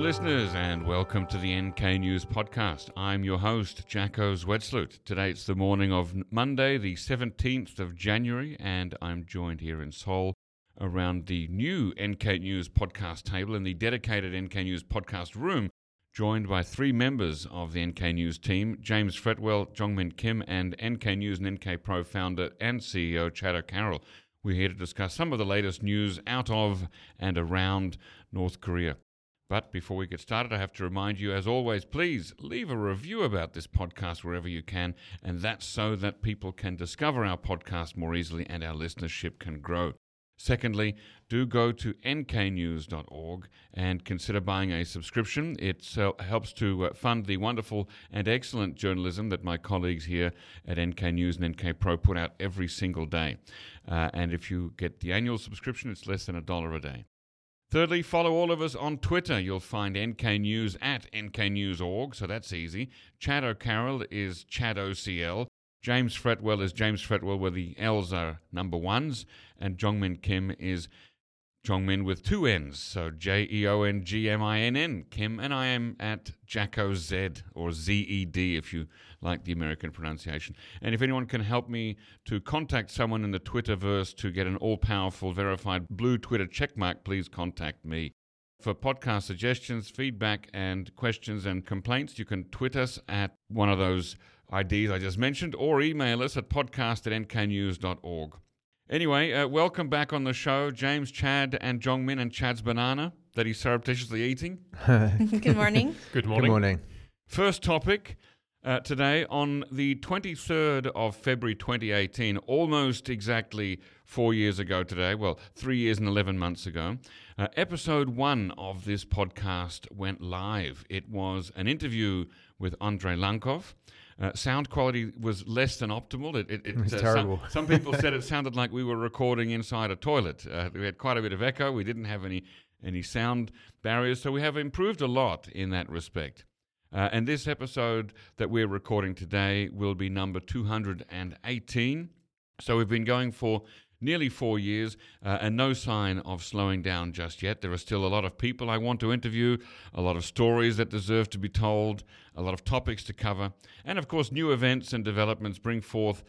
Hello listeners and welcome to the NK News podcast. I'm your host Jacco Zwetsloot. Today it's the morning of Monday the 17th of January and I'm joined here in Seoul around the new NK News podcast table in the dedicated NK News podcast room, joined by three members of the NK News team, James Fretwell, Jeongmin Kim and NK News and NK Pro founder and CEO Chad O'Carroll. We're here to discuss some of the latest news out of and around North Korea. But before we get started, I have to remind you, as always, please leave a review about this podcast wherever you can, and that's so that people can discover our podcast more easily and our listenership can grow. Secondly, do go to nknews.org and consider buying a subscription. It helps to fund the wonderful and excellent journalism that my colleagues here at NK News and NK Pro put out every single day. And if you get the annual subscription, it's less than $1 a day. Thirdly, follow all of us on Twitter. You'll find NK News at nknews.org, so that's easy. Chad O'Carroll is Chad OCL. James Fretwell is James Fretwell, where the L's are number ones. And Jeongmin Kim is Jeongmin with two N's, so Jeongminn. Kim, and I am at Jacco Z, or Z-E-D if you like the American pronunciation. And if anyone can help me to contact someone in the Twitterverse to get an all-powerful, verified blue Twitter checkmark, please contact me. For podcast suggestions, feedback, and questions and complaints, you can tweet us at one of those IDs I just mentioned, or email us at podcast@nknews.org. Anyway, welcome back on the show, James, Chad, and Jeongmin, and Chad's banana that he's surreptitiously eating. Good morning. Good morning. Good morning. First topic today, on the 23rd of February 2018, almost exactly 4 years ago today, well, 3 years and 11 months ago, episode one of this podcast went live. It was an interview with Andrei Lankov. Sound quality was less than optimal. It was terrible. Some people said it sounded like we were recording inside a toilet. We had quite a bit of echo. We didn't have any sound barriers, so we have improved a lot in that respect. And this episode that we're recording today will be number 218. So we've been going for nearly 4 years and no sign of slowing down just yet. There are still a lot of people I want to interview, a lot of stories that deserve to be told, a lot of topics to cover. And, of course, new events and developments bring forth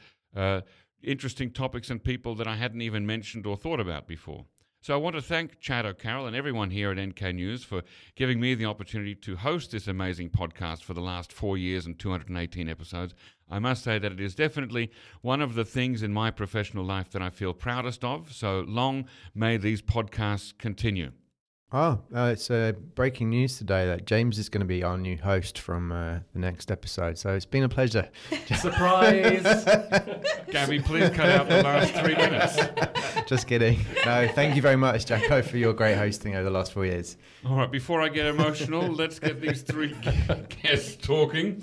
interesting topics and people that I hadn't even mentioned or thought about before. So I want to thank Chad O'Carroll and everyone here at NK News for giving me the opportunity to host this amazing podcast for the last 4 years and 218 episodes. I must say that it is definitely one of the things in my professional life that I feel proudest of. So long may these podcasts continue. It's breaking news today that James is going to be our new host from the next episode. So it's been a pleasure. Surprise! Gabby, please cut out the last 3 minutes. Just kidding. No, thank you very much, Jacco, for your great hosting over the last 4 years. All right, before I get emotional, let's get these three guests talking.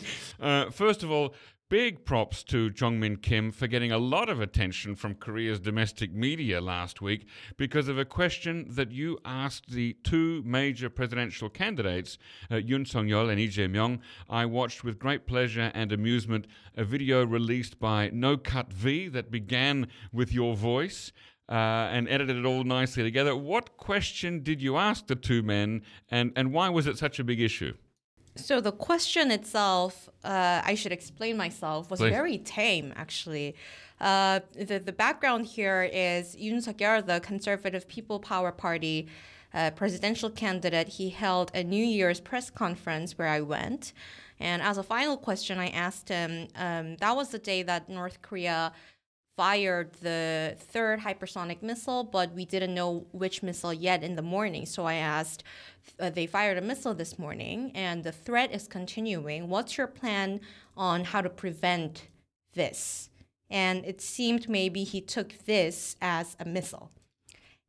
First of all, big props to Jeongmin Kim for getting a lot of attention from Korea's domestic media last week because of a question that you asked the two major presidential candidates, Yoon Suk-yeol and Lee Jae-myung. I watched with great pleasure and amusement a video released by No Cut V that began with your voice and edited it all nicely together. What question did you ask the two men, and why was it such a big issue? So the question itself, I should explain myself, was very tame, actually. The background here is Yoon Suk-yeol, the Conservative People Power Party presidential candidate. He held a New Year's press conference where I went. And as a final question, I asked him, that was the day that North Korea fired the third hypersonic missile, but we didn't know which missile yet in the morning. So I asked, they fired a missile this morning and the threat is continuing. What's your plan on how to prevent this? And it seemed maybe he took this as a missile.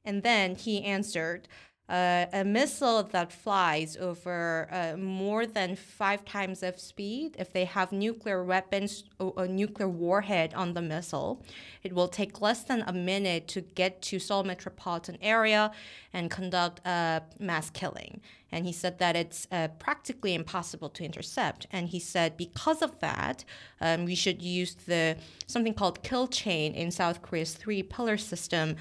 And then he answered, a missile that flies over more than 5 times of speed, if they have nuclear weapons or a nuclear warhead on the missile, it will take less than a minute to get to Seoul metropolitan area and conduct a mass killing. And he said that it's practically impossible to intercept. And he said because of that, we should use something called kill chain in South Korea's 3-pillar system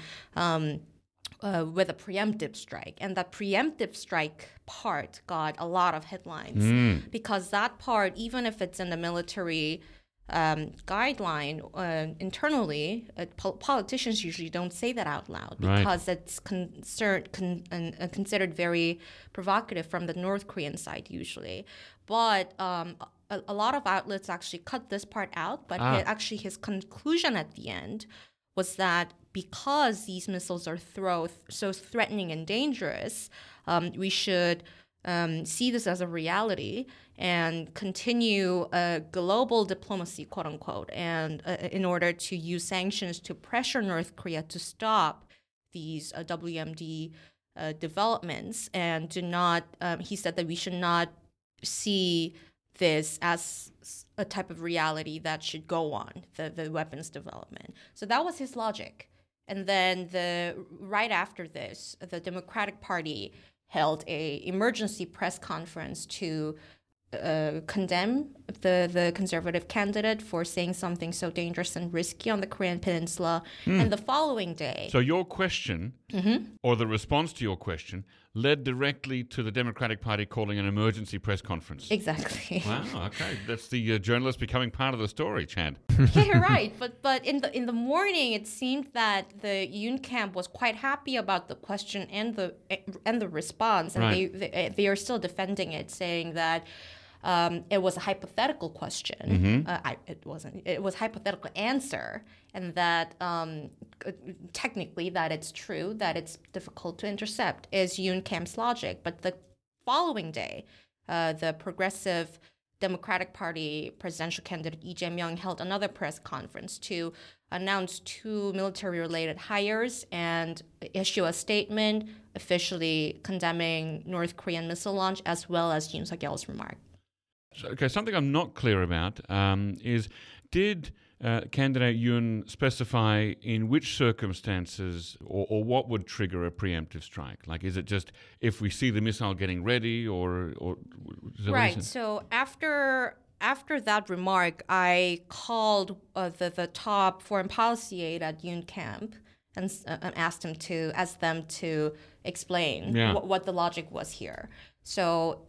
with a preemptive strike. And that preemptive strike part got a lot of headlines because that part, even if it's in the military guideline internally, politicians usually don't say that out loud because it's considered very provocative from the North Korean side usually. But a lot of outlets actually cut this part out, but his conclusion at the end was that because these missiles are so threatening and dangerous, we should see this as a reality and continue global diplomacy, quote unquote, and in order to use sanctions to pressure North Korea to stop these WMD developments, and do not. He said that we should not see this as a type of reality that should go on, the weapons development. So that was his logic. And then right after this, the Democratic Party held an emergency press conference to condemn the conservative candidate for saying something so dangerous and risky on the Korean Peninsula. And the following day... So your question, or the response to your question, led directly to the Democratic Party calling an emergency press conference. Exactly. Wow, okay. That's the journalist becoming part of the story, Chad. Yeah, you're right. But in the morning, it seemed that the Yoon camp was quite happy about the question and the response. And they are still defending it, saying that it was a hypothetical question. It wasn't. It was a hypothetical answer, and that technically that it's true that it's difficult to intercept is Yoon Kamp's logic. But the following day, the Progressive Democratic Party presidential candidate Lee Jae-myung held another press conference to announce two military-related hires and issue a statement officially condemning North Korean missile launch as well as Yoon Suk-yeol's remark. Okay, something I'm not clear about is did candidate Yoon specify in which circumstances or what would trigger a preemptive strike? Like, is it just if we see the missile getting ready or right? So after that remark, I called the top foreign policy aide at Yoon Camp and asked them to explain what the logic was here. So,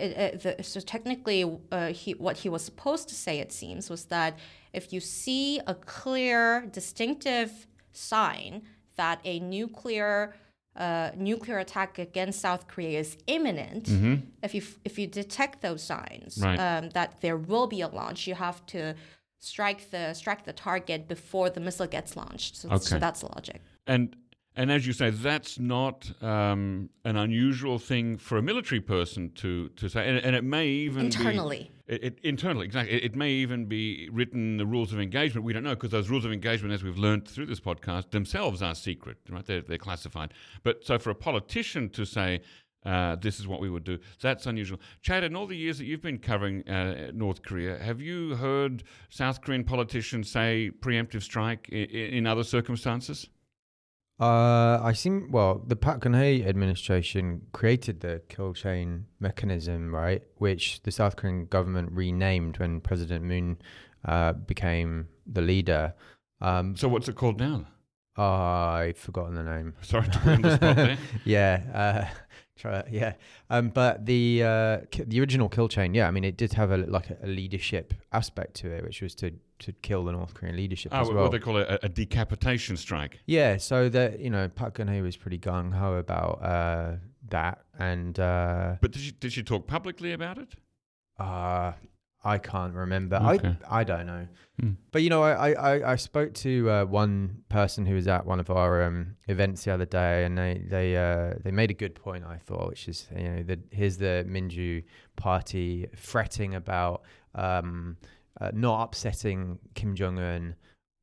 so technically, what he was supposed to say, it seems, was that if you see a clear, distinctive sign that a nuclear attack against South Korea is imminent, if you detect those signs that there will be a launch, you have to strike the target before the missile gets launched. So, so that's the logic. And as you say, that's not an unusual thing for a military person to say, and it may even It may even be written the rules of engagement. We don't know because those rules of engagement, as we've learned through this podcast, themselves are secret. Right? They're classified. But so for a politician to say, this is what we would do. That's unusual. Chad, in all the years that you've been covering North Korea, have you heard South Korean politicians say preemptive strike in other circumstances? The Park Geun-hye administration created the kill chain mechanism, right, which the South Korean government renamed when President Moon became the leader. So what's it called now? I've forgotten the name. Sorry to put you on the spot there. But the original kill chain, it did have a leadership aspect to it, which was to kill the North Korean leadership as well. What they call it, a decapitation strike. Yeah, so that Park Geun-hye was pretty gung ho about that, and but did she talk publicly about it? I can't remember. Okay. I don't know. But, I spoke to one person who was at one of our events the other day, and they made a good point, I thought, which is, here's the Minju Party fretting about not upsetting Kim Jong-un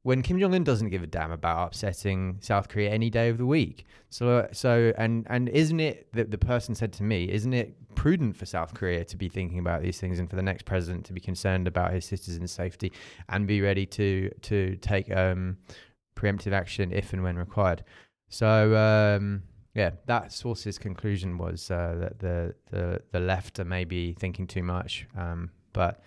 when Kim Jong-un doesn't give a damn about upsetting South Korea any day of the week. So isn't it that the person said to me, isn't it prudent for South Korea to be thinking about these things and for the next president to be concerned about his citizens' safety and be ready to take preemptive action if and when required? So, that source's conclusion was that the left are maybe thinking too much, but...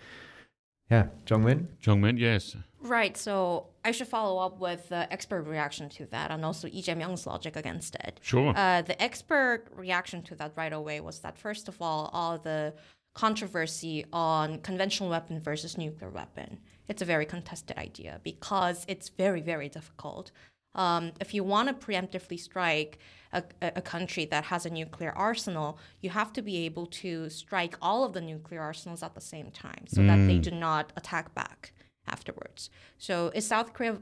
Yeah, Jeongmin? Jeongmin, yes. Right, so I should follow up with the expert reaction to that and also Lee Jae-myung's logic against it. Sure. The expert reaction to that right away was that, first of all the controversy on conventional weapon versus nuclear weapon, it's a very contested idea because it's very, very difficult. If you want to preemptively strike a country that has a nuclear arsenal, you have to be able to strike all of the nuclear arsenals at the same time so that they do not attack back afterwards. So is South Korea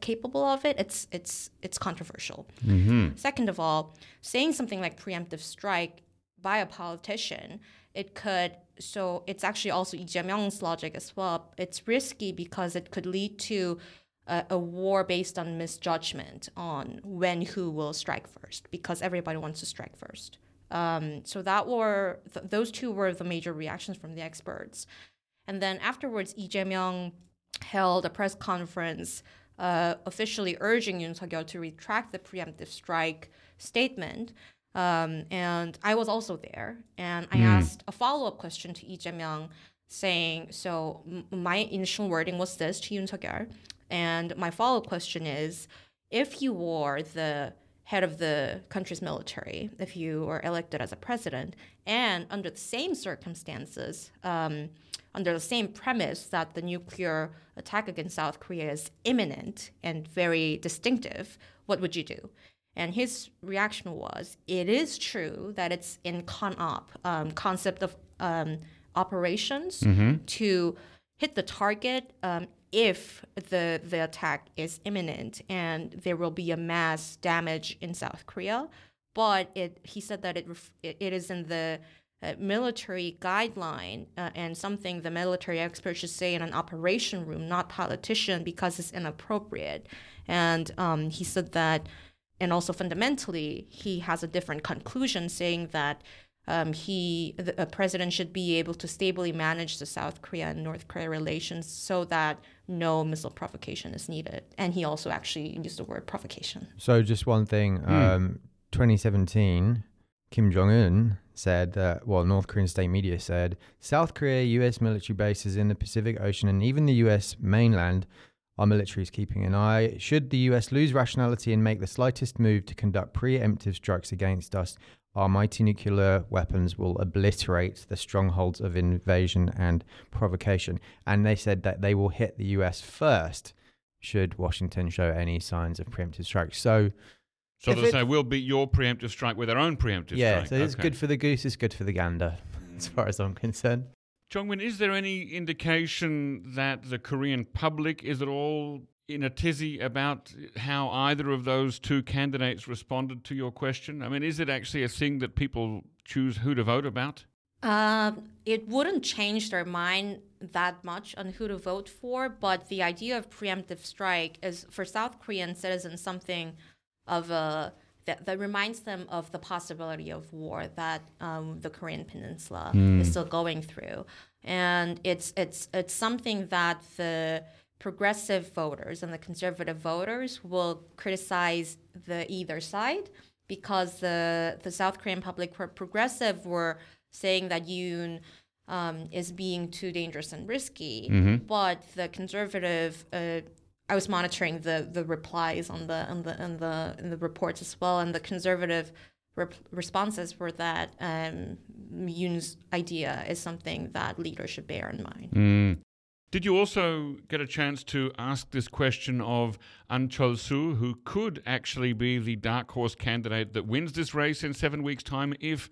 capable of it? It's controversial. Mm-hmm. Second of all, saying something like preemptive strike by a politician, it's actually also Lee Jae-myung's logic as well. It's risky because it could lead to a war based on misjudgment on when who will strike first, because everybody wants to strike first. So that were those two were the major reactions from the experts. And then afterwards, Lee Jae-myung held a press conference officially urging Yoon Suk-yeol to retract the preemptive strike statement. And I was also there, and I asked a follow-up question to Lee Jae-myung saying, so my initial wording was this to Yoon Suk-yeol. And my follow-up question is, if you were the head of the country's military, if you were elected as a president, and under the same circumstances, under the same premise that the nuclear attack against South Korea is imminent and very distinctive, what would you do? And his reaction was, it is true that it's in CONOP, concept of operations, to hit the target if the attack is imminent and there will be a mass damage in South Korea. But he said that it is in the military guideline and something the military experts should say in an operation room, not politician, because it's inappropriate. And he said that, and also fundamentally, he has a different conclusion saying that the president should be able to stably manage the South Korea and North Korea relations so that no missile provocation is needed. And he also actually used the word provocation. So just one thing, 2017, Kim Jong-un said that, well, North Korean state media said, South Korea, U.S. military bases in the Pacific Ocean and even the U.S. mainland, our military is keeping an eye. Should the U.S. lose rationality and make the slightest move to conduct preemptive strikes against us, our mighty nuclear weapons will obliterate the strongholds of invasion and provocation. And they said that they will hit the US first should Washington show any signs of preemptive strike. So they'll say, we'll beat your preemptive strike with our own preemptive strike. Yeah, so it's good for the goose, it's good for the gander, as far as I'm concerned. Jeongmin, is there any indication that the Korean public is at all in a tizzy about how either of those two candidates responded to your question? I mean, is it actually a thing that people choose who to vote about? It wouldn't change their mind that much on who to vote for, but the idea of preemptive strike is for South Korean citizens something of that reminds them of the possibility of war that the Korean Peninsula is still going through. And it's something that the progressive voters and the conservative voters will criticize the either side, because the South Korean public who are progressive were saying that Yoon is being too dangerous and risky, but the conservative. I was monitoring the replies on the reports as well, and the conservative responses were that Yoon's idea is something that leaders should bear in mind. Did you also get a chance to ask this question of An Chol Su, who could actually be the dark horse candidate that wins this race in 7 weeks' time if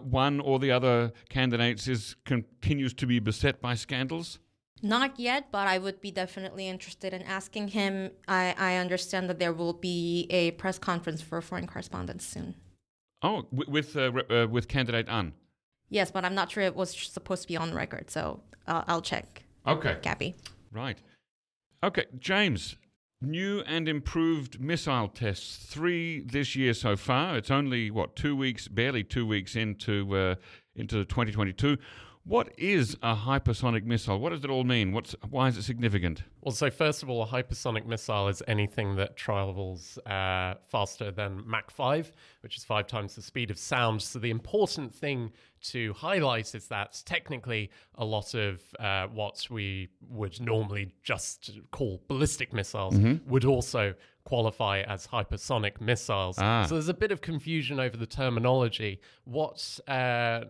one or the other candidates continues to be beset by scandals? Not yet, but I would be definitely interested in asking him. I understand that there will be a press conference for foreign correspondents soon. Oh, with candidate An? Yes, but I'm not sure it was supposed to be on record, so I'll check. Okay. Gabby. Right. Okay, James, new and improved missile tests, 3 this year so far. It's only, 2 weeks, barely 2 weeks into 2022. What is a hypersonic missile? What does it all mean? Why is it significant? Well, so first of all, a hypersonic missile is anything that travels faster than Mach 5, which is 5 times the speed of sound. So the important thing to highlight is that technically a lot of what we would normally just call ballistic missiles would also qualify as hypersonic missiles. So there's a bit of confusion over the terminology. What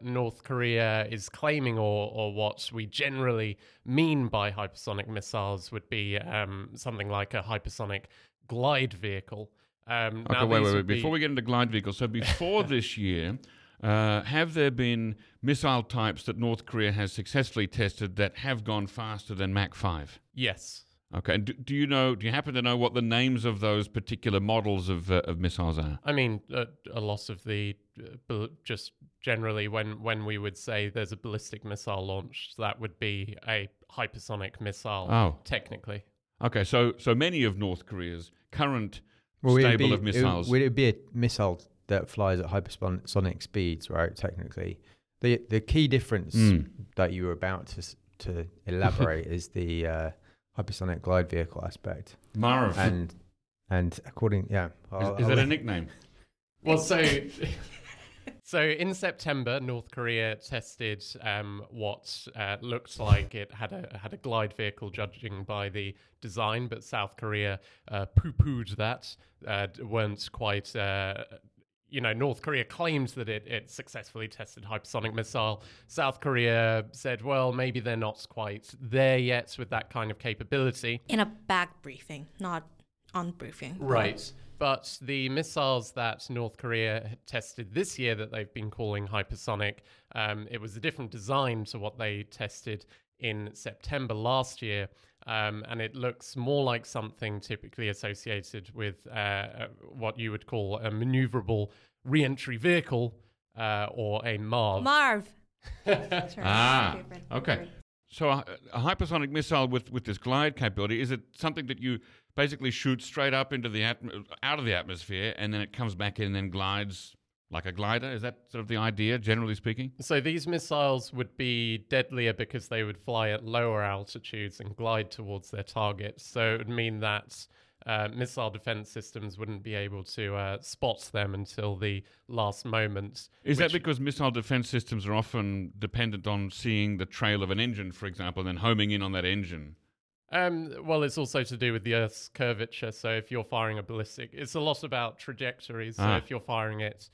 North Korea is claiming, or what we generally mean by hypersonic missiles, would be something like a hypersonic glide vehicle. Okay, wait. Before we get into glide vehicles, so before this year, have there been missile types that North Korea has successfully tested that have gone faster than Mach 5? Yes. Okay, and do you know? Do you happen to know what the names of those particular models of missiles are? I mean, a lot of the just generally when we would say there's a ballistic missile launched, that would be a hypersonic missile. Technically. Okay, so many of North Korea's current stable of missiles. Would it be a missile that flies at hypersonic speeds? Right, technically, the key difference that you were about to elaborate is the hypersonic glide vehicle aspect. MARV. And according, yeah. Is that a nickname? Well, so in September, North Korea tested what looked like it had a glide vehicle, judging by the design, but South Korea poo-pooed that, weren't quite... North Korea claims that it successfully tested hypersonic missile. South Korea said, well, maybe they're not quite there yet with that kind of capability. In a back briefing, not on briefing. Right. But the missiles that North Korea had tested this year that they've been calling hypersonic, it was a different design to what they tested in September last year. And it looks more like something typically associated with what you would call a maneuverable re-entry vehicle or a MARV. MARV. That's right. Okay. So a hypersonic missile with this glide capability, is it something that you basically shoot straight up into the out of the atmosphere and then it comes back in and then glides like a glider? Is that sort of the idea, generally speaking? So these missiles would be deadlier because they would fly at lower altitudes and glide towards their target. So it would mean that missile defense systems wouldn't be able to spot them until the last moment. Is that because missile defense systems are often dependent on seeing the trail of an engine, for example, and then homing in on that engine? Well, it's also to do with the Earth's curvature. So if you're firing a ballistic, it's a lot about trajectories. So if you're firing it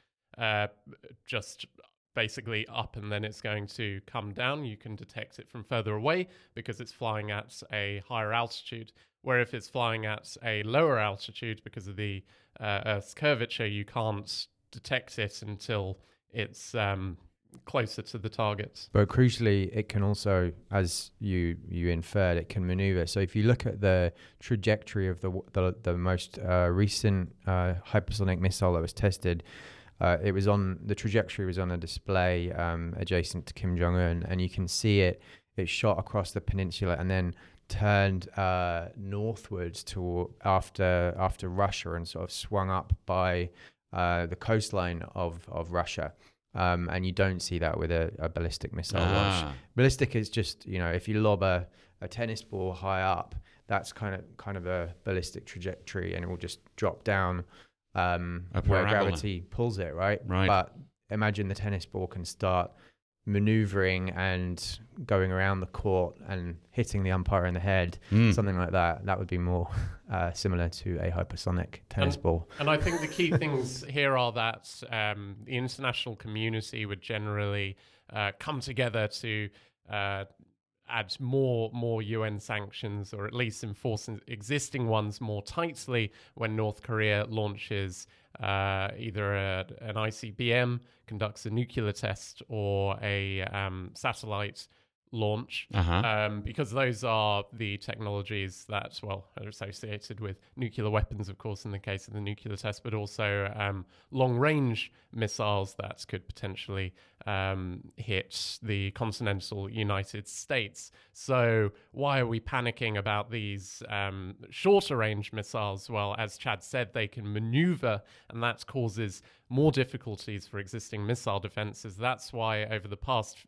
just basically up and then it's going to come down, you can detect it from further away because it's flying at a higher altitude. Where if it's flying at a lower altitude because of the Earth's curvature, you can't detect it until it's closer to the target. But crucially, it can also, as you inferred, it can maneuver. So if you look at the trajectory of the most recent hypersonic missile that was tested, the trajectory was on a display adjacent to Kim Jong-un, and you can see it shot across the peninsula and then turned northwards to after Russia and sort of swung up by the coastline of Russia. And you don't see that with a ballistic missile launch. Ballistic is just, if you lob a tennis ball high up, that's kind of a ballistic trajectory and it will just drop down where gravity pulls it, right? But imagine the tennis ball can start maneuvering and going around the court and hitting the umpire in the head, something like that. That would be more similar to a hypersonic tennis ball. And I think the key things here are that the international community would generally come together to add more UN sanctions, or at least enforce existing ones more tightly when North Korea launches either an ICBM, conducts a nuclear test, or a satellite launch, because those are the technologies that, are associated with nuclear weapons, of course, in the case of the nuclear test, but also long-range missiles that could potentially hit the continental United States. So why are we panicking about these shorter-range missiles? Well, as Chad said, they can maneuver, and that causes more difficulties for existing missile defenses. That's why over the past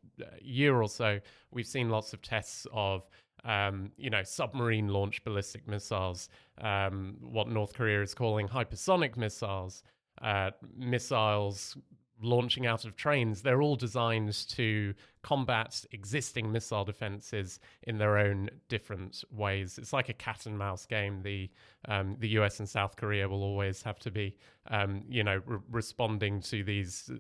year or so, we've seen lots of tests of, submarine-launched ballistic missiles, what North Korea is calling hypersonic missiles, missiles launching out of trains, they're all designed to combat existing missile defenses in their own different ways. It's like a cat and mouse game. The US and South Korea will always have to be, responding to these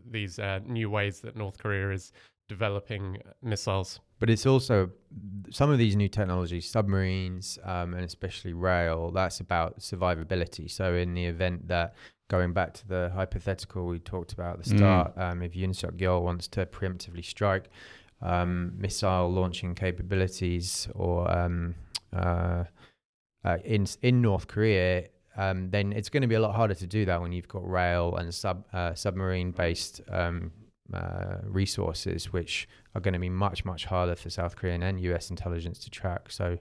new ways that North Korea is developing missiles. But it's also some of these new technologies, submarines, and especially rail, that's about survivability. So in the event that, going back to the hypothetical we talked about at the start, if Yoon Suk-yeol wants to preemptively strike, missile launching capabilities or in North Korea, then it's going to be a lot harder to do that when you've got rail and submarine-based resources, which are going to be much, much harder for South Korean and US intelligence to track. So,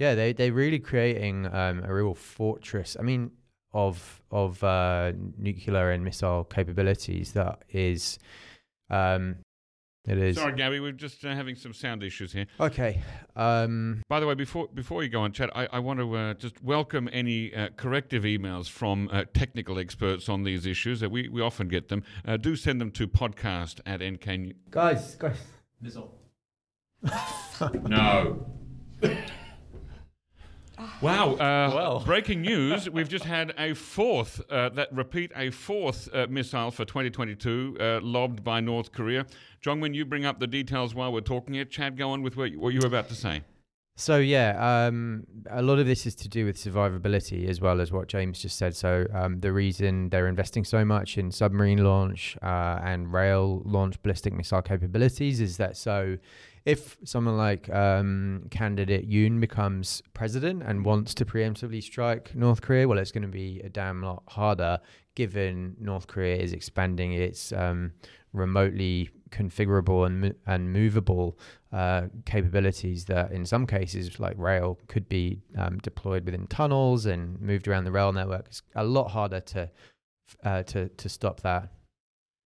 yeah, they're really creating a real fortress, I mean, of nuclear and missile capabilities that is... Sorry, Gabby, we're just having some sound issues here. Okay. By the way, before you go on, Chad, I want to just welcome any corrective emails from technical experts on these issues. We often get them. Do send them to podcast@NK... Guys. Missile. No. Wow. Breaking news. We've just had a fourth missile for 2022 lobbed by North Korea. Jongmin, you bring up the details while we're talking here. Chad, go on with what you were about to say. So, yeah, a lot of this is to do with survivability as well as what James just said. So the reason they're investing so much in submarine launch and rail launch ballistic missile capabilities is that so... if someone like candidate Yoon becomes president and wants to preemptively strike North Korea, well, it's going to be a damn lot harder given North Korea is expanding its remotely configurable and movable capabilities that in some cases, like rail, could be deployed within tunnels and moved around the rail network. It's a lot harder to stop that.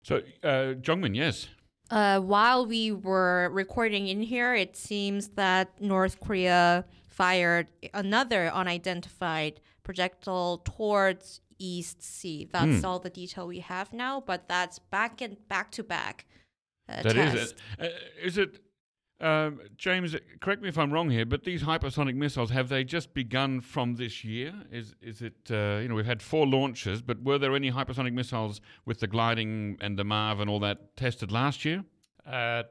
So, Jongmin, yes. While we were recording in here, it seems that North Korea fired another unidentified projectile towards East Sea. That's all the detail we have now, but that's back to back. That test. Is it? James, correct me if I'm wrong here, but these hypersonic missiles, have they just begun from this year? Is it, we've had 4 launches, but were there any hypersonic missiles with the gliding and the MARV and all that tested last year?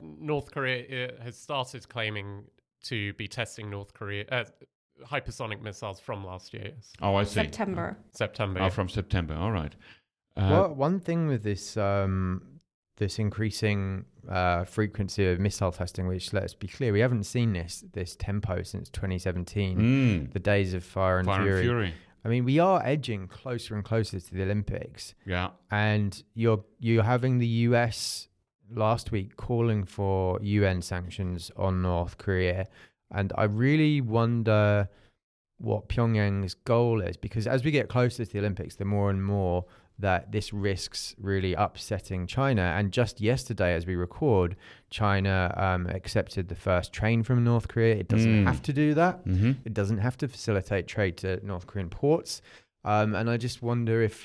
North Korea has started claiming to be testing hypersonic missiles from last year. Oh, I see. September. Oh, yeah. From September. All right. Well, one thing with this... this increasing frequency of missile testing, which, let's be clear, we haven't seen this tempo since 2017, the days of Fire and Fury. I mean, we are edging closer and closer to the Olympics. Yeah. And you're having the US last week calling for UN sanctions on North Korea. And I really wonder what Pyongyang's goal is, because as we get closer to the Olympics, the more and more that this risks really upsetting China. And just yesterday, as we record, China accepted the first train from North Korea. It doesn't have to do that. Mm-hmm. It doesn't have to facilitate trade to North Korean ports. And I just wonder if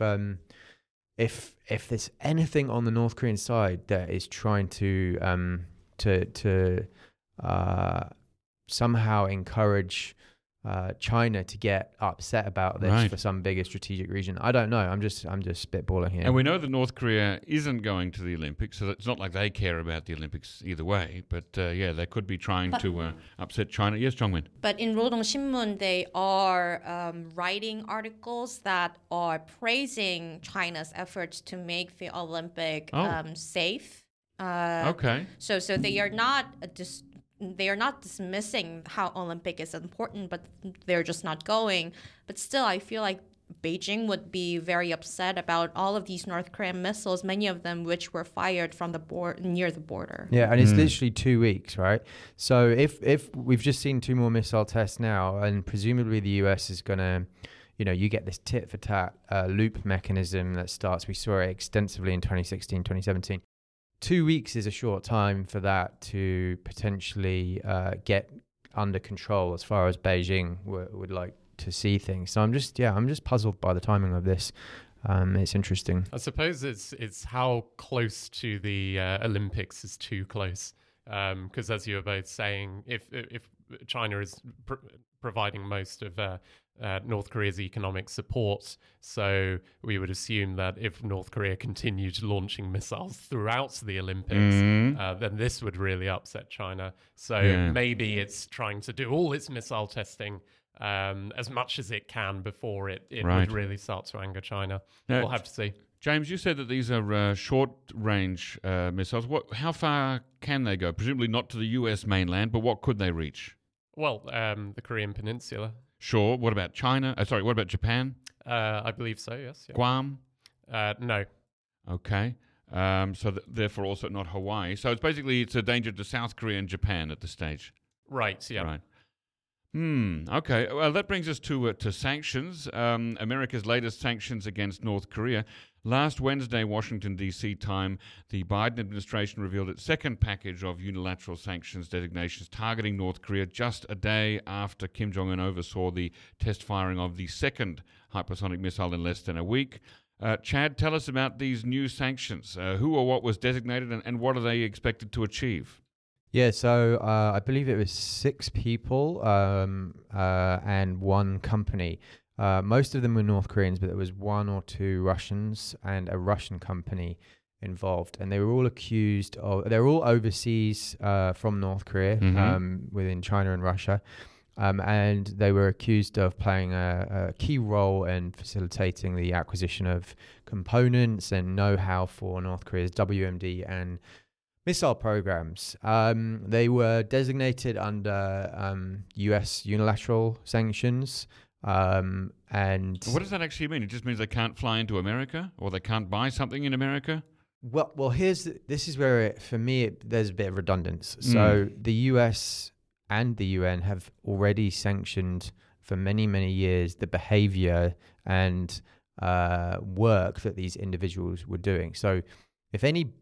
there's anything on the North Korean side that is trying to somehow encourage China to get upset about this for some bigger strategic reason. I don't know. I'm just spitballing here. And we know that North Korea isn't going to the Olympics, so it's not like they care about the Olympics either way. But they could be trying to upset China. Yes, Jongmin. But in Rodong Sinmun, they are writing articles that are praising China's efforts to make the Olympic safe. Okay. So they are not just. They are not dismissing how Olympic is important, but they're just not going. But still, I feel like Beijing would be very upset about all of these North Korean missiles, many of them which were fired from the near the border. Yeah, and it's literally 2 weeks, right? So if we've just seen 2 more missile tests now, and presumably the US is going to... you get this tit-for-tat loop mechanism that starts. We saw it extensively in 2016, 2017. 2 weeks is a short time for that to potentially get under control as far as Beijing would like to see things. So I'm just puzzled by the timing of this. It's interesting. I suppose it's how close to the Olympics is too close, because as you were both saying, if China is providing most of North Korea's economic support, so we would assume that if North Korea continued launching missiles throughout the Olympics, then this would really upset China. So maybe it's trying to do all its missile testing as much as it can before it would really start to anger China. Now, we'll have to see. James, you said that these are short-range missiles. How far can they go? Presumably not to the U.S. mainland, but what could they reach? Well, the Korean Peninsula. Sure. What about China? What about Japan? I believe so, yes. Yeah. Guam? No. Okay. So therefore also not Hawaii. So it's a danger to South Korea and Japan at this stage. Right, yeah. Right. Okay. Well, that brings us to sanctions. America's latest sanctions against North Korea. Last Wednesday, Washington, D.C. time, the Biden administration revealed its second package of unilateral sanctions designations targeting North Korea just a day after Kim Jong-un oversaw the test firing of the second hypersonic missile in less than a week. Chad, tell us about these new sanctions. Who or what was designated and what are they expected to achieve? Yeah, so I believe it was 6 people and 1 company. Most of them were North Koreans, but there was 1 or 2 Russians and a Russian company involved. And they were all they're all overseas from North Korea, within China and Russia. And they were accused of playing a key role in facilitating the acquisition of components and know-how for North Korea's WMD and missile programs. They were designated under U.S. unilateral sanctions. And what does that actually mean? It just means they can't fly into America, or they can't buy something in America? Well, this is where, for me, there's a bit of redundance. So the U.S. and the UN have already sanctioned for many, many years the behavior and work that these individuals were doing. So if any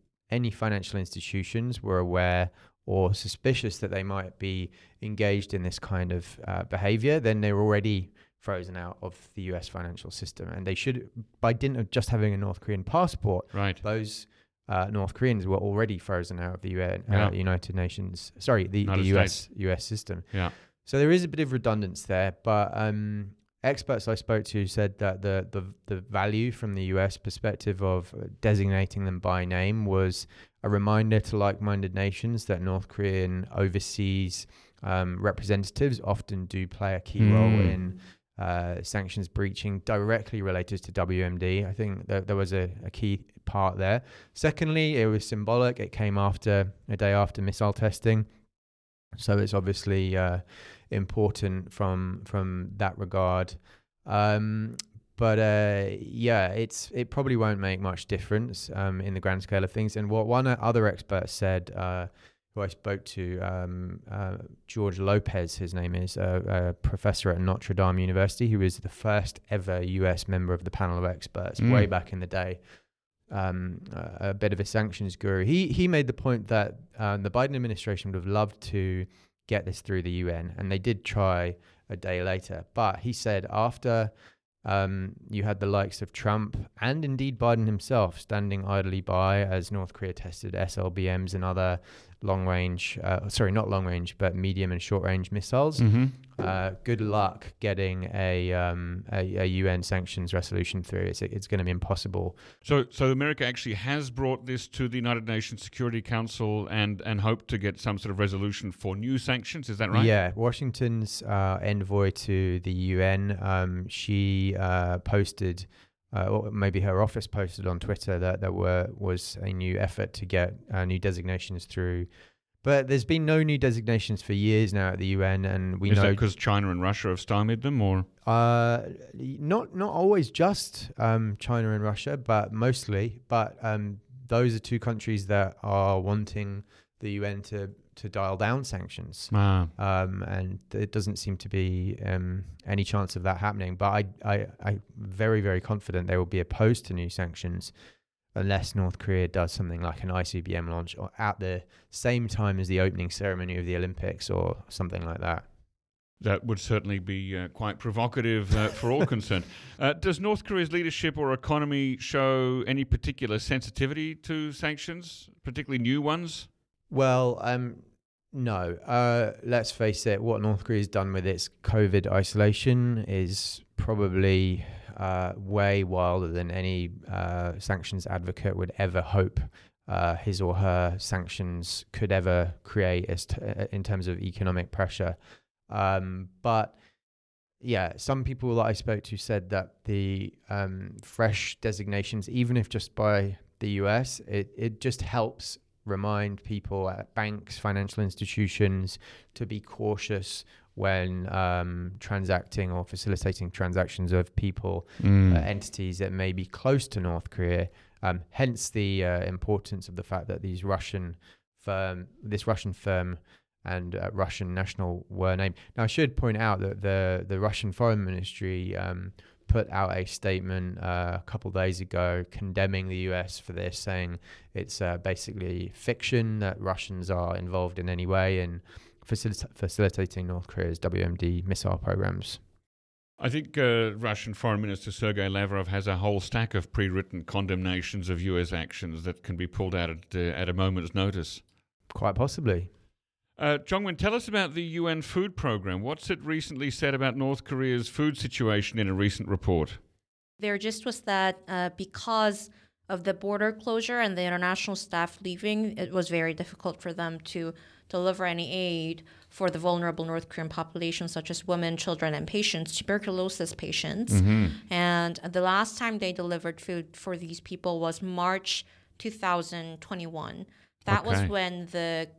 financial institutions were aware or suspicious that they might be engaged in this kind of behavior, then they were already frozen out of the US financial system. And they should, by dint of just having a North Korean passport, those North Koreans were already frozen out of the United Nations, the US system. Yeah. So there is a bit of redundance there, but experts I spoke to said that the value from the US perspective of designating them by name was a reminder to like-minded nations that North Korean overseas representatives often do play a key role in sanctions breaching directly related to WMD. I think that there was a key part there. Secondly, it was symbolic. It came a day after missile testing. So it's obviously important from that regard. It probably won't make much difference in the grand scale of things. And what one other expert said, who I spoke to, George Lopez, his name is, a professor at Notre Dame University, who was the first ever US member of the panel of experts way back in the day. A bit of a sanctions guru. He made the point that the Biden administration would have loved to get this through the UN, and they did try a day later. But he said after you had the likes of Trump and indeed Biden himself standing idly by as North Korea tested SLBMs and other medium and short range missiles, good luck getting a UN sanctions resolution through. It's going to be impossible. So America actually has brought this to the United Nations Security Council and hoped to get some sort of resolution for new sanctions. Is that right? Yeah, Washington's envoy to the UN, she posted, or maybe her office posted on Twitter, that there was a new effort to get new designations through. But there's been no new designations for years now at the UN, and we know... Is that because China and Russia have stymied them, or...? Not always just China and Russia, but mostly. But those are two countries that are wanting the UN to dial down sanctions. And it doesn't seem to be any chance of that happening. But I'm very, very confident they will be opposed to new sanctions unless North Korea does something like an ICBM launch or at the same time as the opening ceremony of the Olympics or something like that. That would certainly be quite provocative for all concerned. Does North Korea's leadership or economy show any particular sensitivity to sanctions, particularly new ones? Well, no. Let's face it, what North Korea's done with its COVID isolation is probably way wilder than any sanctions advocate would ever hope his or her sanctions could ever create as in terms of economic pressure. But yeah, some people that I spoke to said that the fresh designations, even if just by the US, it just helps remind people at banks, financial institutions to be cautious when transacting or facilitating transactions of people, entities that may be close to North Korea. Hence the importance of the fact that these Russian firm and Russian national were named. Now, I should point out that the Russian Foreign Ministry put out a statement a couple of days ago condemning the US for this, saying it's basically fiction that Russians are involved in any way in facilitating North Korea's WMD missile programs. I think Russian Foreign Minister Sergei Lavrov has a whole stack of pre-written condemnations of US actions that can be pulled out at a moment's notice. Quite possibly. Jongmin, tell us about the UN food program. What's it recently said about North Korea's food situation in a recent report? There just was that because of the border closure and the international staff leaving, it was very difficult for them to deliver any aid for the vulnerable North Korean population, such as women, children, and patients, tuberculosis patients. Mm-hmm. And the last time they delivered food for these people was March 2021. That was when the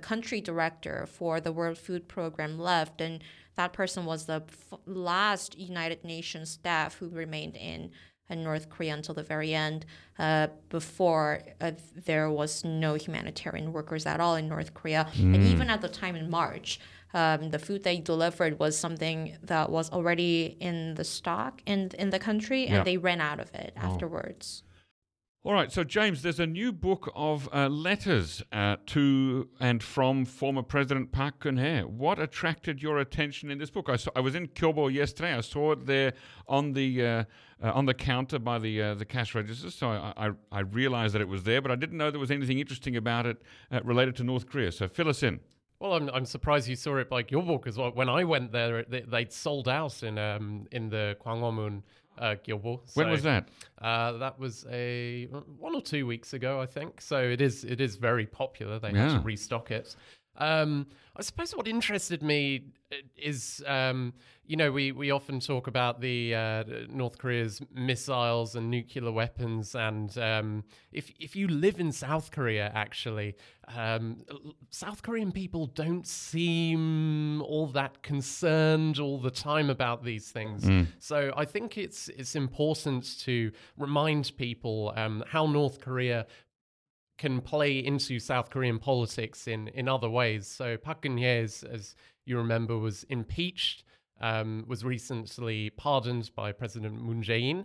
country director for the World Food Program left, and that person was the last United Nations staff who remained in North Korea until the very end, before there was no humanitarian workers at all in North Korea. Mm. And even at the time in March, the food they delivered was something that was already in the stock in the country, and they ran out of it afterwards. All right, so James, there's a new book of letters to and from former President Park Geun-hye. What attracted your attention in this book? I was in Kyobo yesterday. I saw it there on the counter by the cash register, so I realised that it was there, but I didn't know there was anything interesting about it related to North Korea. So fill us in. Well, I'm surprised you saw it by Kyobo, because when I went there, they'd sold out in the Kwanghwamun. Kyobo. So, when was that? That was 1 or 2 weeks ago, I think. So it is very popular. They had to restock it. I suppose what interested me is, we often talk about the North Korea's missiles and nuclear weapons, and if you live in South Korea, actually, South Korean people don't seem all that concerned all the time about these things. Mm. So I think it's important to remind people how North Korea can play into South Korean politics in other ways. So Park Geun-hye, as you remember, was impeached, was recently pardoned by President Moon Jae-in.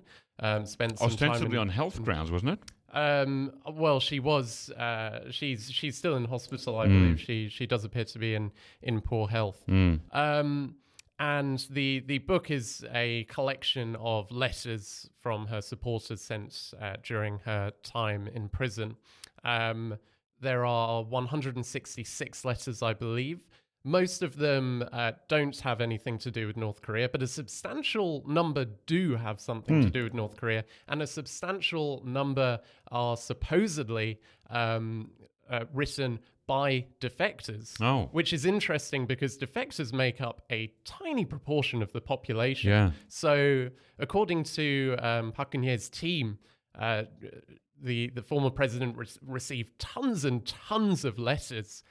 Spent some ostensibly time on health grounds, wasn't it? Well, she was. She's still in hospital, I believe. She does appear to be in poor health. Mm. And the book is a collection of letters from her supporters sent during her time in prison. There are 166 letters, I believe. Most of them don't have anything to do with North Korea, but a substantial number do have something to do with North Korea, and a substantial number are supposedly written by defectors, which is interesting because defectors make up a tiny proportion of the population. Yeah. So according to Park Geun-hye's team, the former president received tons and tons of letters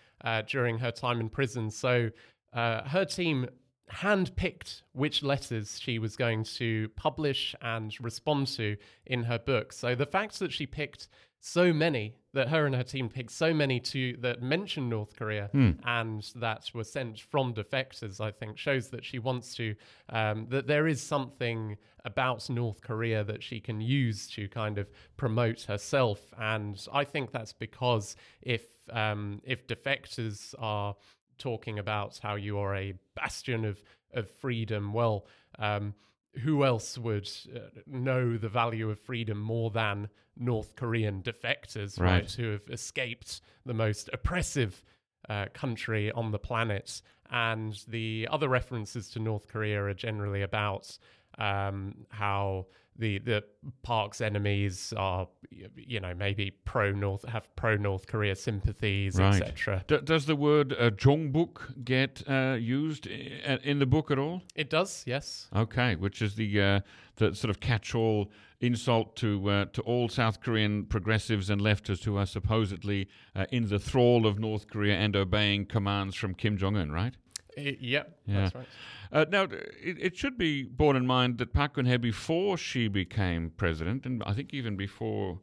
during her time in prison. So her team handpicked which letters she was going to publish and respond to in her book. So the fact that she picked so many, that her and her team picked so many that mention North Korea and that were sent from defectors, I think, shows that she wants to, that there is something about North Korea that she can use to kind of promote herself. And I think that's because if defectors are talking about how you are a bastion of freedom, well, who else would know the value of freedom more than North Korean defectors, right, who have escaped the most oppressive country on the planet? And the other references to North Korea are generally about how the Park's enemies are, you know, maybe pro North Korea sympathies, right, etc. Does the word Jongbuk get used in the book at all? It does, yes. Okay, which is the sort of catch-all insult to all South Korean progressives and leftists who are supposedly in the thrall of North Korea and obeying commands from Kim Jong-un, right? Yeah, that's right. Now, it should be borne in mind that Park Geun-hye, before she became president, and I think even before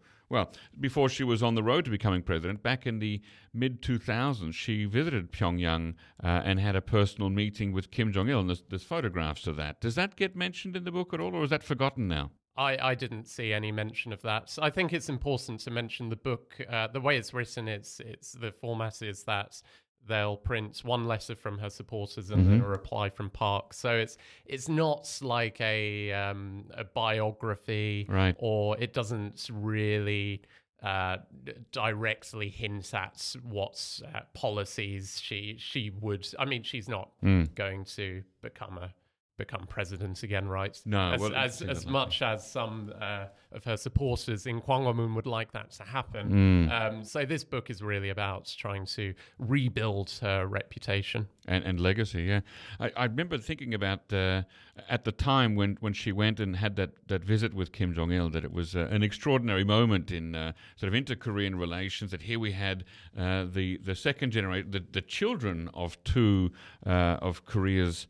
she was on the road to becoming president, back in the mid-2000s, she visited Pyongyang and had a personal meeting with Kim Jong-il, and there's photographs of that. Does that get mentioned in the book at all, or is that forgotten now? I didn't see any mention of that. So I think it's important to mention the book. The way it's written, it's the format is that they'll print one letter from her supporters and then a reply from Park. So it's not like a biography, right, or it doesn't really directly hint at what policies she would. I mean, she's not going to become president again, right? No, as much as some of her supporters in Kwanghwamun would like that to happen. So this book is really about trying to rebuild her reputation and legacy. Yeah, I remember thinking about at the time when she went and had that visit with Kim Jong Il, that it was an extraordinary moment in sort of inter-Korean relations. That here we had the second generation, the children of two of Korea's,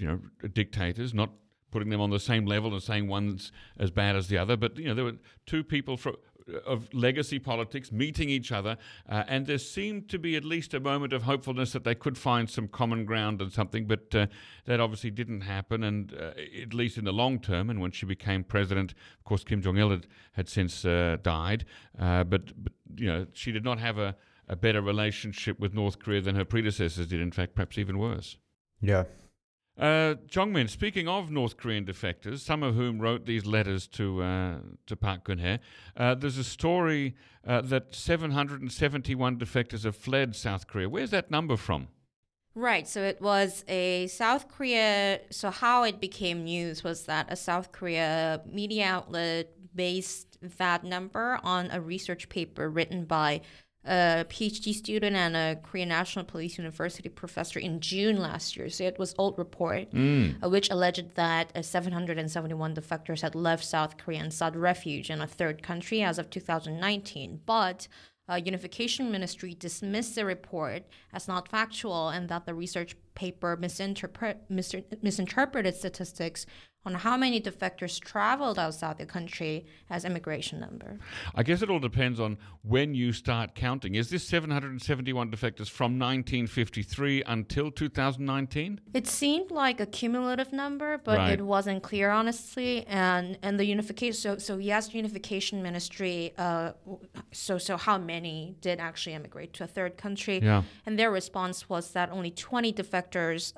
you know, dictators, not putting them on the same level and saying one's as bad as the other, but, you know, there were two people of legacy politics meeting each other, and there seemed to be at least a moment of hopefulness that they could find some common ground and something, but that obviously didn't happen, and at least in the long term. And when she became president, of course, Kim Jong-il had since died, but, you know, she did not have a better relationship with North Korea than her predecessors did, in fact, perhaps even worse. Yeah. Jeongmin, speaking of North Korean defectors, some of whom wrote these letters to Park Geun-hye, there's a story that 771 defectors have fled South Korea. Where's that number from? Right, so it was a South Korea... So how it became news was that a South Korea media outlet based that number on a research paper written by a PhD student and a Korean National Police University professor in June last year. So it was old report, which alleged that 771 defectors had left South Korea and sought refuge in a third country as of 2019. But Unification Ministry dismissed the report as not factual, and that the research paper misinterpreted statistics on how many defectors traveled outside the country as immigration number. I guess it all depends on when you start counting. Is this 771 defectors from 1953 until 2019? It seemed like a cumulative number, but right, it wasn't clear, honestly. And the unification, so yes, Unification Ministry, so how many did actually immigrate to a third country? Yeah. And their response was that only 20 defectors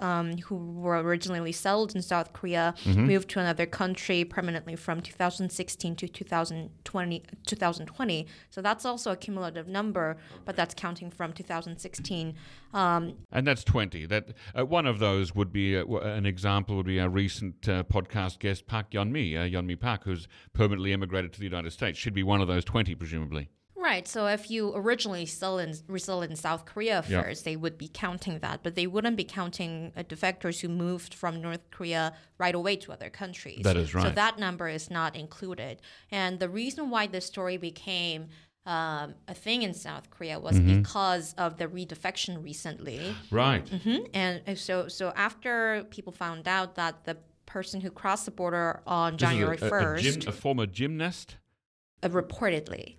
who were originally settled in South Korea moved to another country permanently from 2016 to 2020. So that's also a cumulative number, but that's counting from 2016. And that's 20. That one of those would be an example would be our recent podcast guest Park Yeonmi, Yeonmi Park, who's permanently immigrated to the United States. Should be one of those 20, presumably. Right, so if you originally resettled in South Korea first, they would be counting that, but they wouldn't be counting defectors who moved from North Korea right away to other countries. That is right. So that number is not included. And the reason why this story became a thing in South Korea was because of the redefection recently. Right. And so after people found out that the person who crossed the border on January 1st... A former gymnast? Reportedly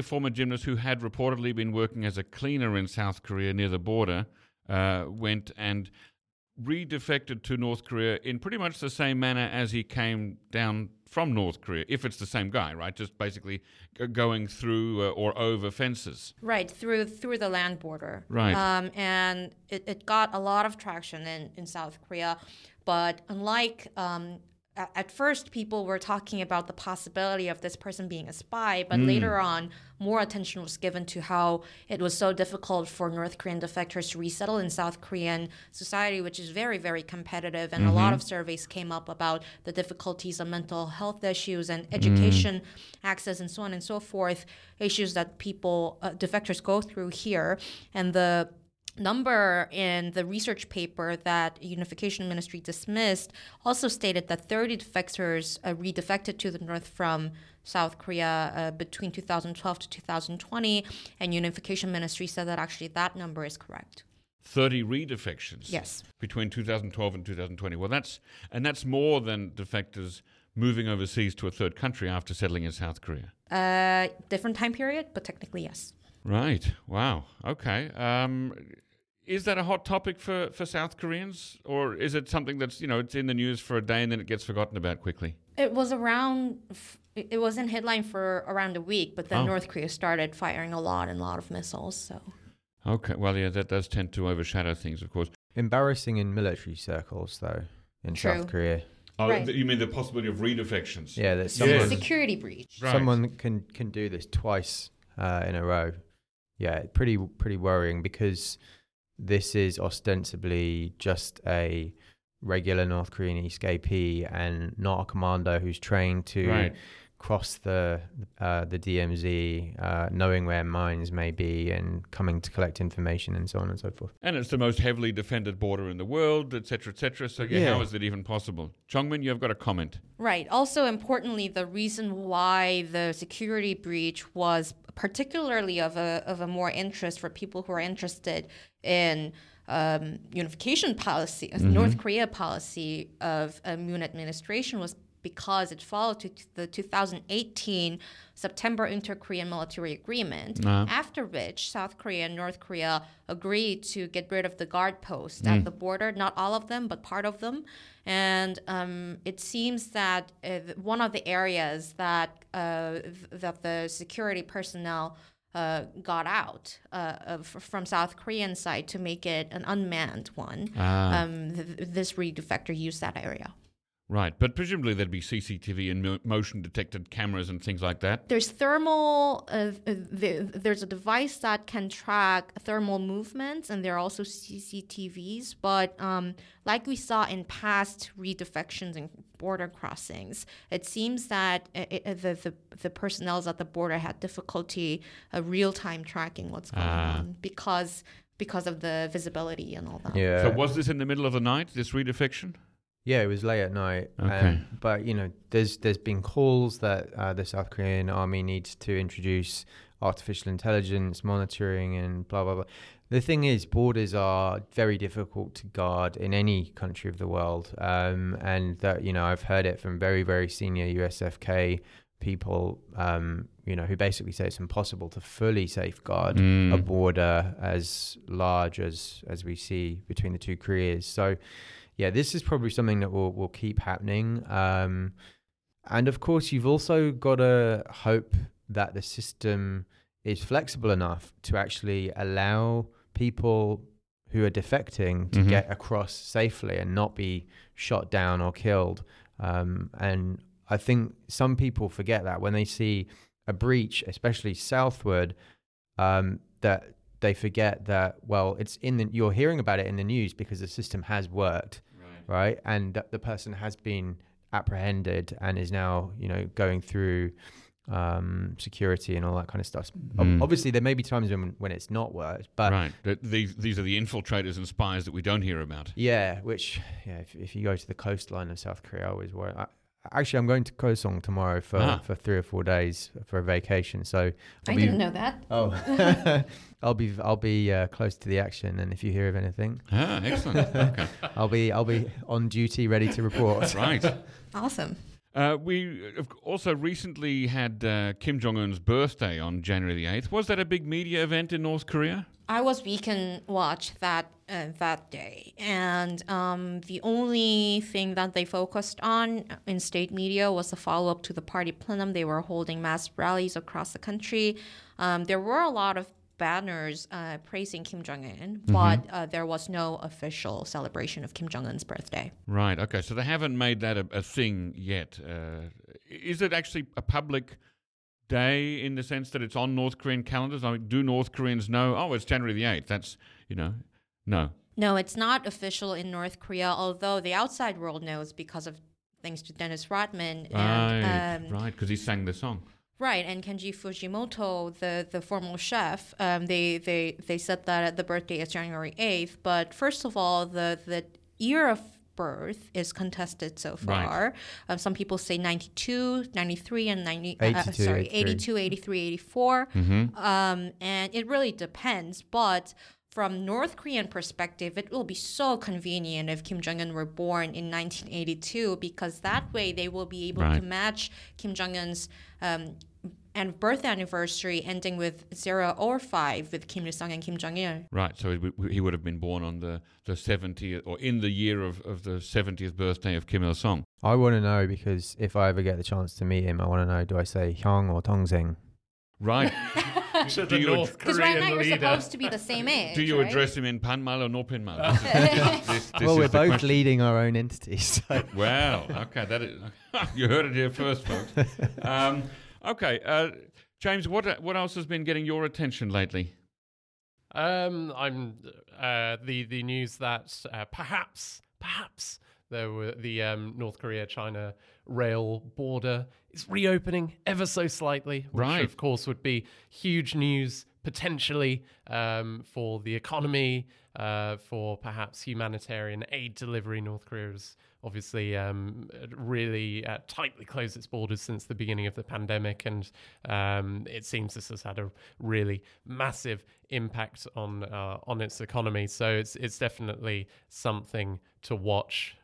a former gymnast who had reportedly been working as a cleaner in South Korea near the border went and redefected to North Korea in pretty much the same manner as he came down from North Korea, if it's the same guy, right? Just basically going through or over fences. Right, through the land border. Right. And it got a lot of traction in South Korea. But unlike... at first, people were talking about the possibility of this person being a spy, but later on, more attention was given to how it was so difficult for North Korean defectors to resettle in South Korean society, which is very, very competitive. And a lot of surveys came up about the difficulties of mental health issues and education access and so on and so forth, issues that people, defectors go through here. And the number in the research paper that Unification Ministry dismissed also stated that 30 defectors redefected to the north from South Korea between 2012 to 2020, and Unification Ministry said that actually that number is correct. 30 redefections? Yes. Between 2012 and 2020. Well, that's more than defectors moving overseas to a third country after settling in South Korea. Different time period, but technically yes. Right. Wow. Okay. Is that a hot topic for South Koreans, or is it something that's, you know, it's in the news for a day and then it gets forgotten about quickly? It was in headline for around a week, but then North Korea started firing a lot of missiles. So. Okay. Well, yeah, that does tend to overshadow things, of course. Embarrassing in military circles, though, in True. South Korea. Oh, right. You mean the possibility of redefections? Yeah, that's a security breach. Right. Someone can do this twice in a row. Yeah, pretty worrying, because this is ostensibly just a regular North Korean escapee and not a commando who's trained to cross the DMZ, knowing where mines may be and coming to collect information and so on and so forth. And it's the most heavily defended border in the world, et cetera, et cetera. So how is it even possible? Jeongmin, you've got a comment. Right. Also, importantly, the reason why the security breach was particularly of a more interest for people who are interested in unification policy, North Korea policy of a Moon administration, was because it followed to the 2018 September Inter-Korean Military Agreement, after which South Korea and North Korea agreed to get rid of the guard posts at the border, not all of them, but part of them. And it seems that one of the areas that the security personnel got out from South Korean side to make it an unmanned one, this redefector used that area. Right, but presumably there'd be CCTV and motion-detected cameras and things like that. There's thermal. There's a device that can track thermal movements, and there are also CCTVs. But like we saw in past redefections and border crossings, it seems that the personnel at the border had difficulty real-time tracking what's going on because of the visibility and all that. Yeah. So was this in the middle of the night, this redefection? Yeah, it was late at night. Okay. But, you know, there's been calls that the South Korean army needs to introduce artificial intelligence, monitoring and blah, blah, blah. The thing is, borders are very difficult to guard in any country of the world. And that, you know, I've heard it from very, very senior USFK people, you know, who basically say it's impossible to fully safeguard a border as large as we see between the two Koreas. So, yeah, this is probably something that will keep happening. And of course, you've also got to hope that the system is flexible enough to actually allow people who are defecting to get across safely and not be shot down or killed. And I think some people forget that when they see a breach, especially southward, that they forget that, well, it's you're hearing about it in the news because the system has worked, right? And the person has been apprehended and is now, you know, going through security and all that kind of stuff. Obviously, there may be times when it's not worked, but these are the infiltrators and spies that we don't hear about. Yeah, which if you go to the coastline of South Korea, I always worry. Actually, I'm going to Kosong tomorrow for 3 or 4 days for a vacation. So I didn't know that. Oh, I'll be close to the action, and if you hear of anything, excellent. Okay, I'll be on duty, ready to report. Right, awesome. We also recently had Kim Jong-un's birthday on January the 8th. Was that a big media event in North Korea? I was weekend watch that that day. And the only thing that they focused on in state media was the follow-up to the party plenum. They were holding mass rallies across the country. There were a lot of banners praising Kim Jong-un, but there was no official celebration of Kim Jong-un's birthday. Right, okay, so they haven't made that a thing yet. Is it actually a public day in the sense that it's on North Korean calendars? I mean, do North Koreans know, oh, it's January the 8th, that's, you know, no. No, it's not official in North Korea, although the outside world knows because of thanks to Dennis Rodman. Right, because he sang the song. Right, and Kenji Fujimoto, the former chef, they said that the birthday is January 8th, but first of all, the year of birth is contested so far. Right. Some people say 92, 93, and 82, 83, 84. And it really depends, but from North Korean perspective, it will be so convenient if Kim Jong-un were born in 1982 because that way they will be able to match Kim Jong-un's and birth anniversary ending with 0 or 5 with Kim Il-sung and Kim Jong-il. Right, so he would have been born on the 70th or in the year of the 70th birthday of Kim Il-sung. I want to know because if I ever get the chance to meet him, I want to know, do I say Hyung or Tongzing? Right. So the North Korean right now you're leader. Supposed to be the same age. Do you address him in Panmal or Nopinmal? Well, we're both leading our own entities. So. Wow. Okay, that is. You heard it here first, folks. Okay, James, what else has been getting your attention lately? I'm the news that perhaps there were the North Korea-China rail border is reopening ever so slightly, which of course would be huge news potentially for the economy, for perhaps humanitarian aid delivery. North Korea has obviously really tightly closed its borders since the beginning of the pandemic, and it seems this has had a really massive impact on its economy. So it's definitely something to watch.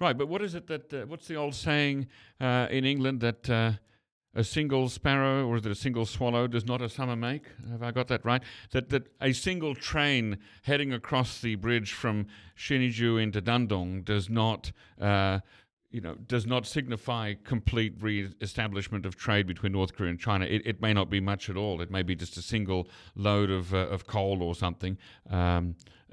Right, but what is it that, what's the old saying in England that a single sparrow, or is it a single swallow, does not a summer make? Have I got that right? That a single train heading across the bridge from Shinjuku into Dandong does not signify complete re-establishment of trade between North Korea and China. It may not be much at all. It may be just a single load of coal or something,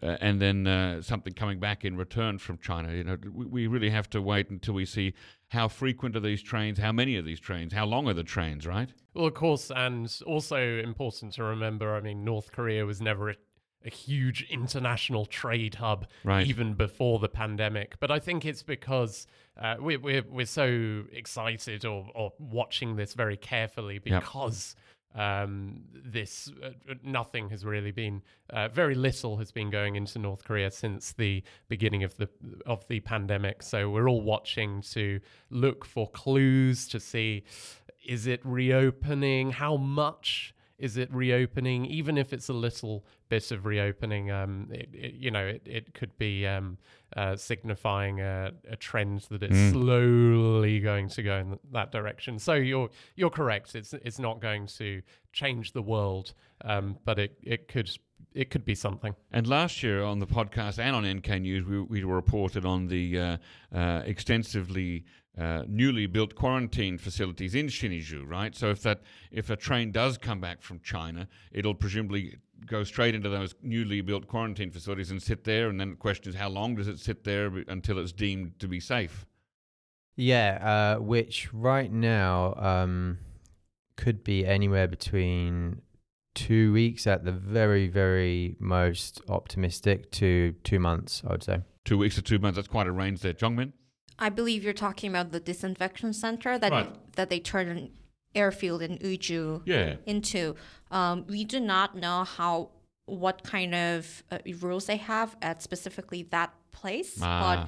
and then something coming back in return from China. You know, we really have to wait until we see how frequent are these trains, how many are these trains, how long are the trains, right? Well, of course, and also important to remember, I mean, North Korea was never a huge international trade hub even before the pandemic. But I think it's because we're so excited or watching this very carefully because this nothing has really been very little has been going into North Korea since the beginning of the pandemic. So we're all watching to look for clues to see, is it reopening? How much is it reopening? Even if it's a little bit of reopening, it could be signifying a trend that it's slowly going to go in that direction. So you're correct. It's not going to change the world, but it could be something. And last year on the podcast and on NK News, we reported on the extensively newly built quarantine facilities in Shinjuku, right? So if a train does come back from China, it'll presumably go straight into those newly built quarantine facilities and sit there. And then the question is, how long does it sit there until it's deemed to be safe? Yeah, which right now could be anywhere between 2 weeks at the very, very most optimistic to 2 months, I would say. 2 weeks to 2 months, that's quite a range there. Jeongmin? I believe you're talking about the disinfection center that they turned an airfield in Uju into. We do not know what kind of rules they have at specifically that place. But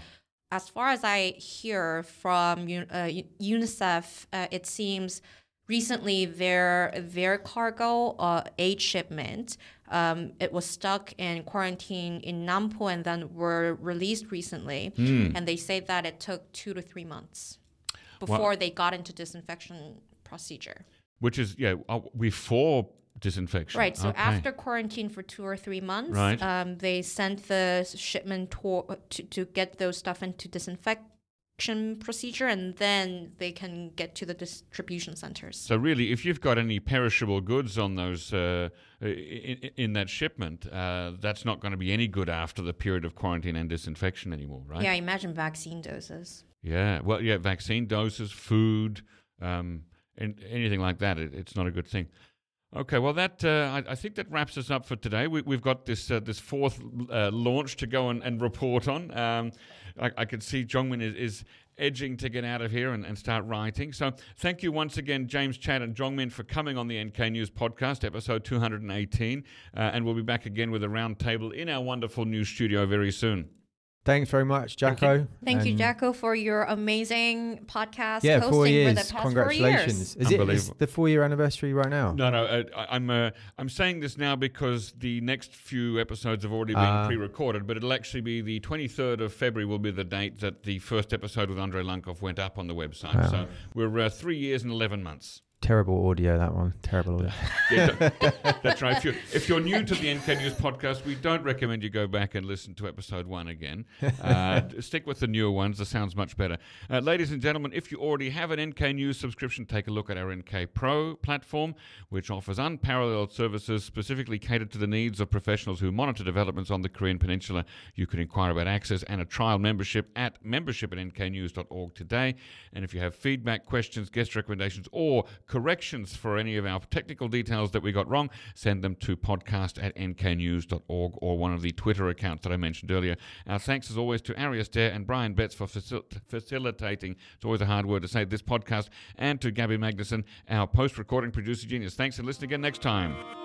as far as I hear from UNICEF, it seems recently their cargo aid shipment, it was stuck in quarantine in Nampo and then were released recently. And they say that it took 2 to 3 months before they got into disinfection procedure. Which is, before disinfection. Right. So after quarantine for 2 or 3 months, they sent the shipment to get those stuff into disinfection procedure, and then they can get to the distribution centers. So really, if you've got any perishable goods on those in that shipment, that's not going to be any good after the period of quarantine and disinfection anymore, right? Yeah, imagine vaccine doses. Yeah, well, yeah, vaccine doses, food, and anything like that. It's not a good thing. Okay, well, that I think that wraps us up for today. We've got this fourth launch to go and report on. I could see Jongmin is edging to get out of here and start writing. So thank you once again, James, Chad and Jongmin, for coming on the NK News podcast, episode 218. And we'll be back again with a roundtable in our wonderful new studio very soon. Thanks very much, Jacco. Thank you, Jacco, for your amazing podcast hosting for the past 4 years. Congratulations. Is the 4-year anniversary right now? No. I'm saying this now because the next few episodes have already been pre-recorded, but it'll actually be the 23rd of February will be the date that the first episode with Andrei Lankov went up on the website. Wow. So we're 3 years and 11 months. Terrible audio, that one. Terrible audio. That's right. If you're new to the NK News podcast, we don't recommend you go back and listen to episode 1 again. Stick with the newer ones. The sound's much better. Ladies and gentlemen, if you already have an NK News subscription, take a look at our NK Pro platform, which offers unparalleled services specifically catered to the needs of professionals who monitor developments on the Korean Peninsula. You can inquire about access and a trial membership at membership@nknews.org today. And if you have feedback, questions, guest recommendations, or corrections for any of our technical details that we got wrong, send them to podcast@nknews.org or one of the Twitter accounts that I mentioned earlier. Our thanks, as always, to Ari Astaire and Brian Betts for facilitating, it's always a hard word to say, this podcast, and to Gabby Magnuson, our post-recording producer genius. Thanks, and listen again next time.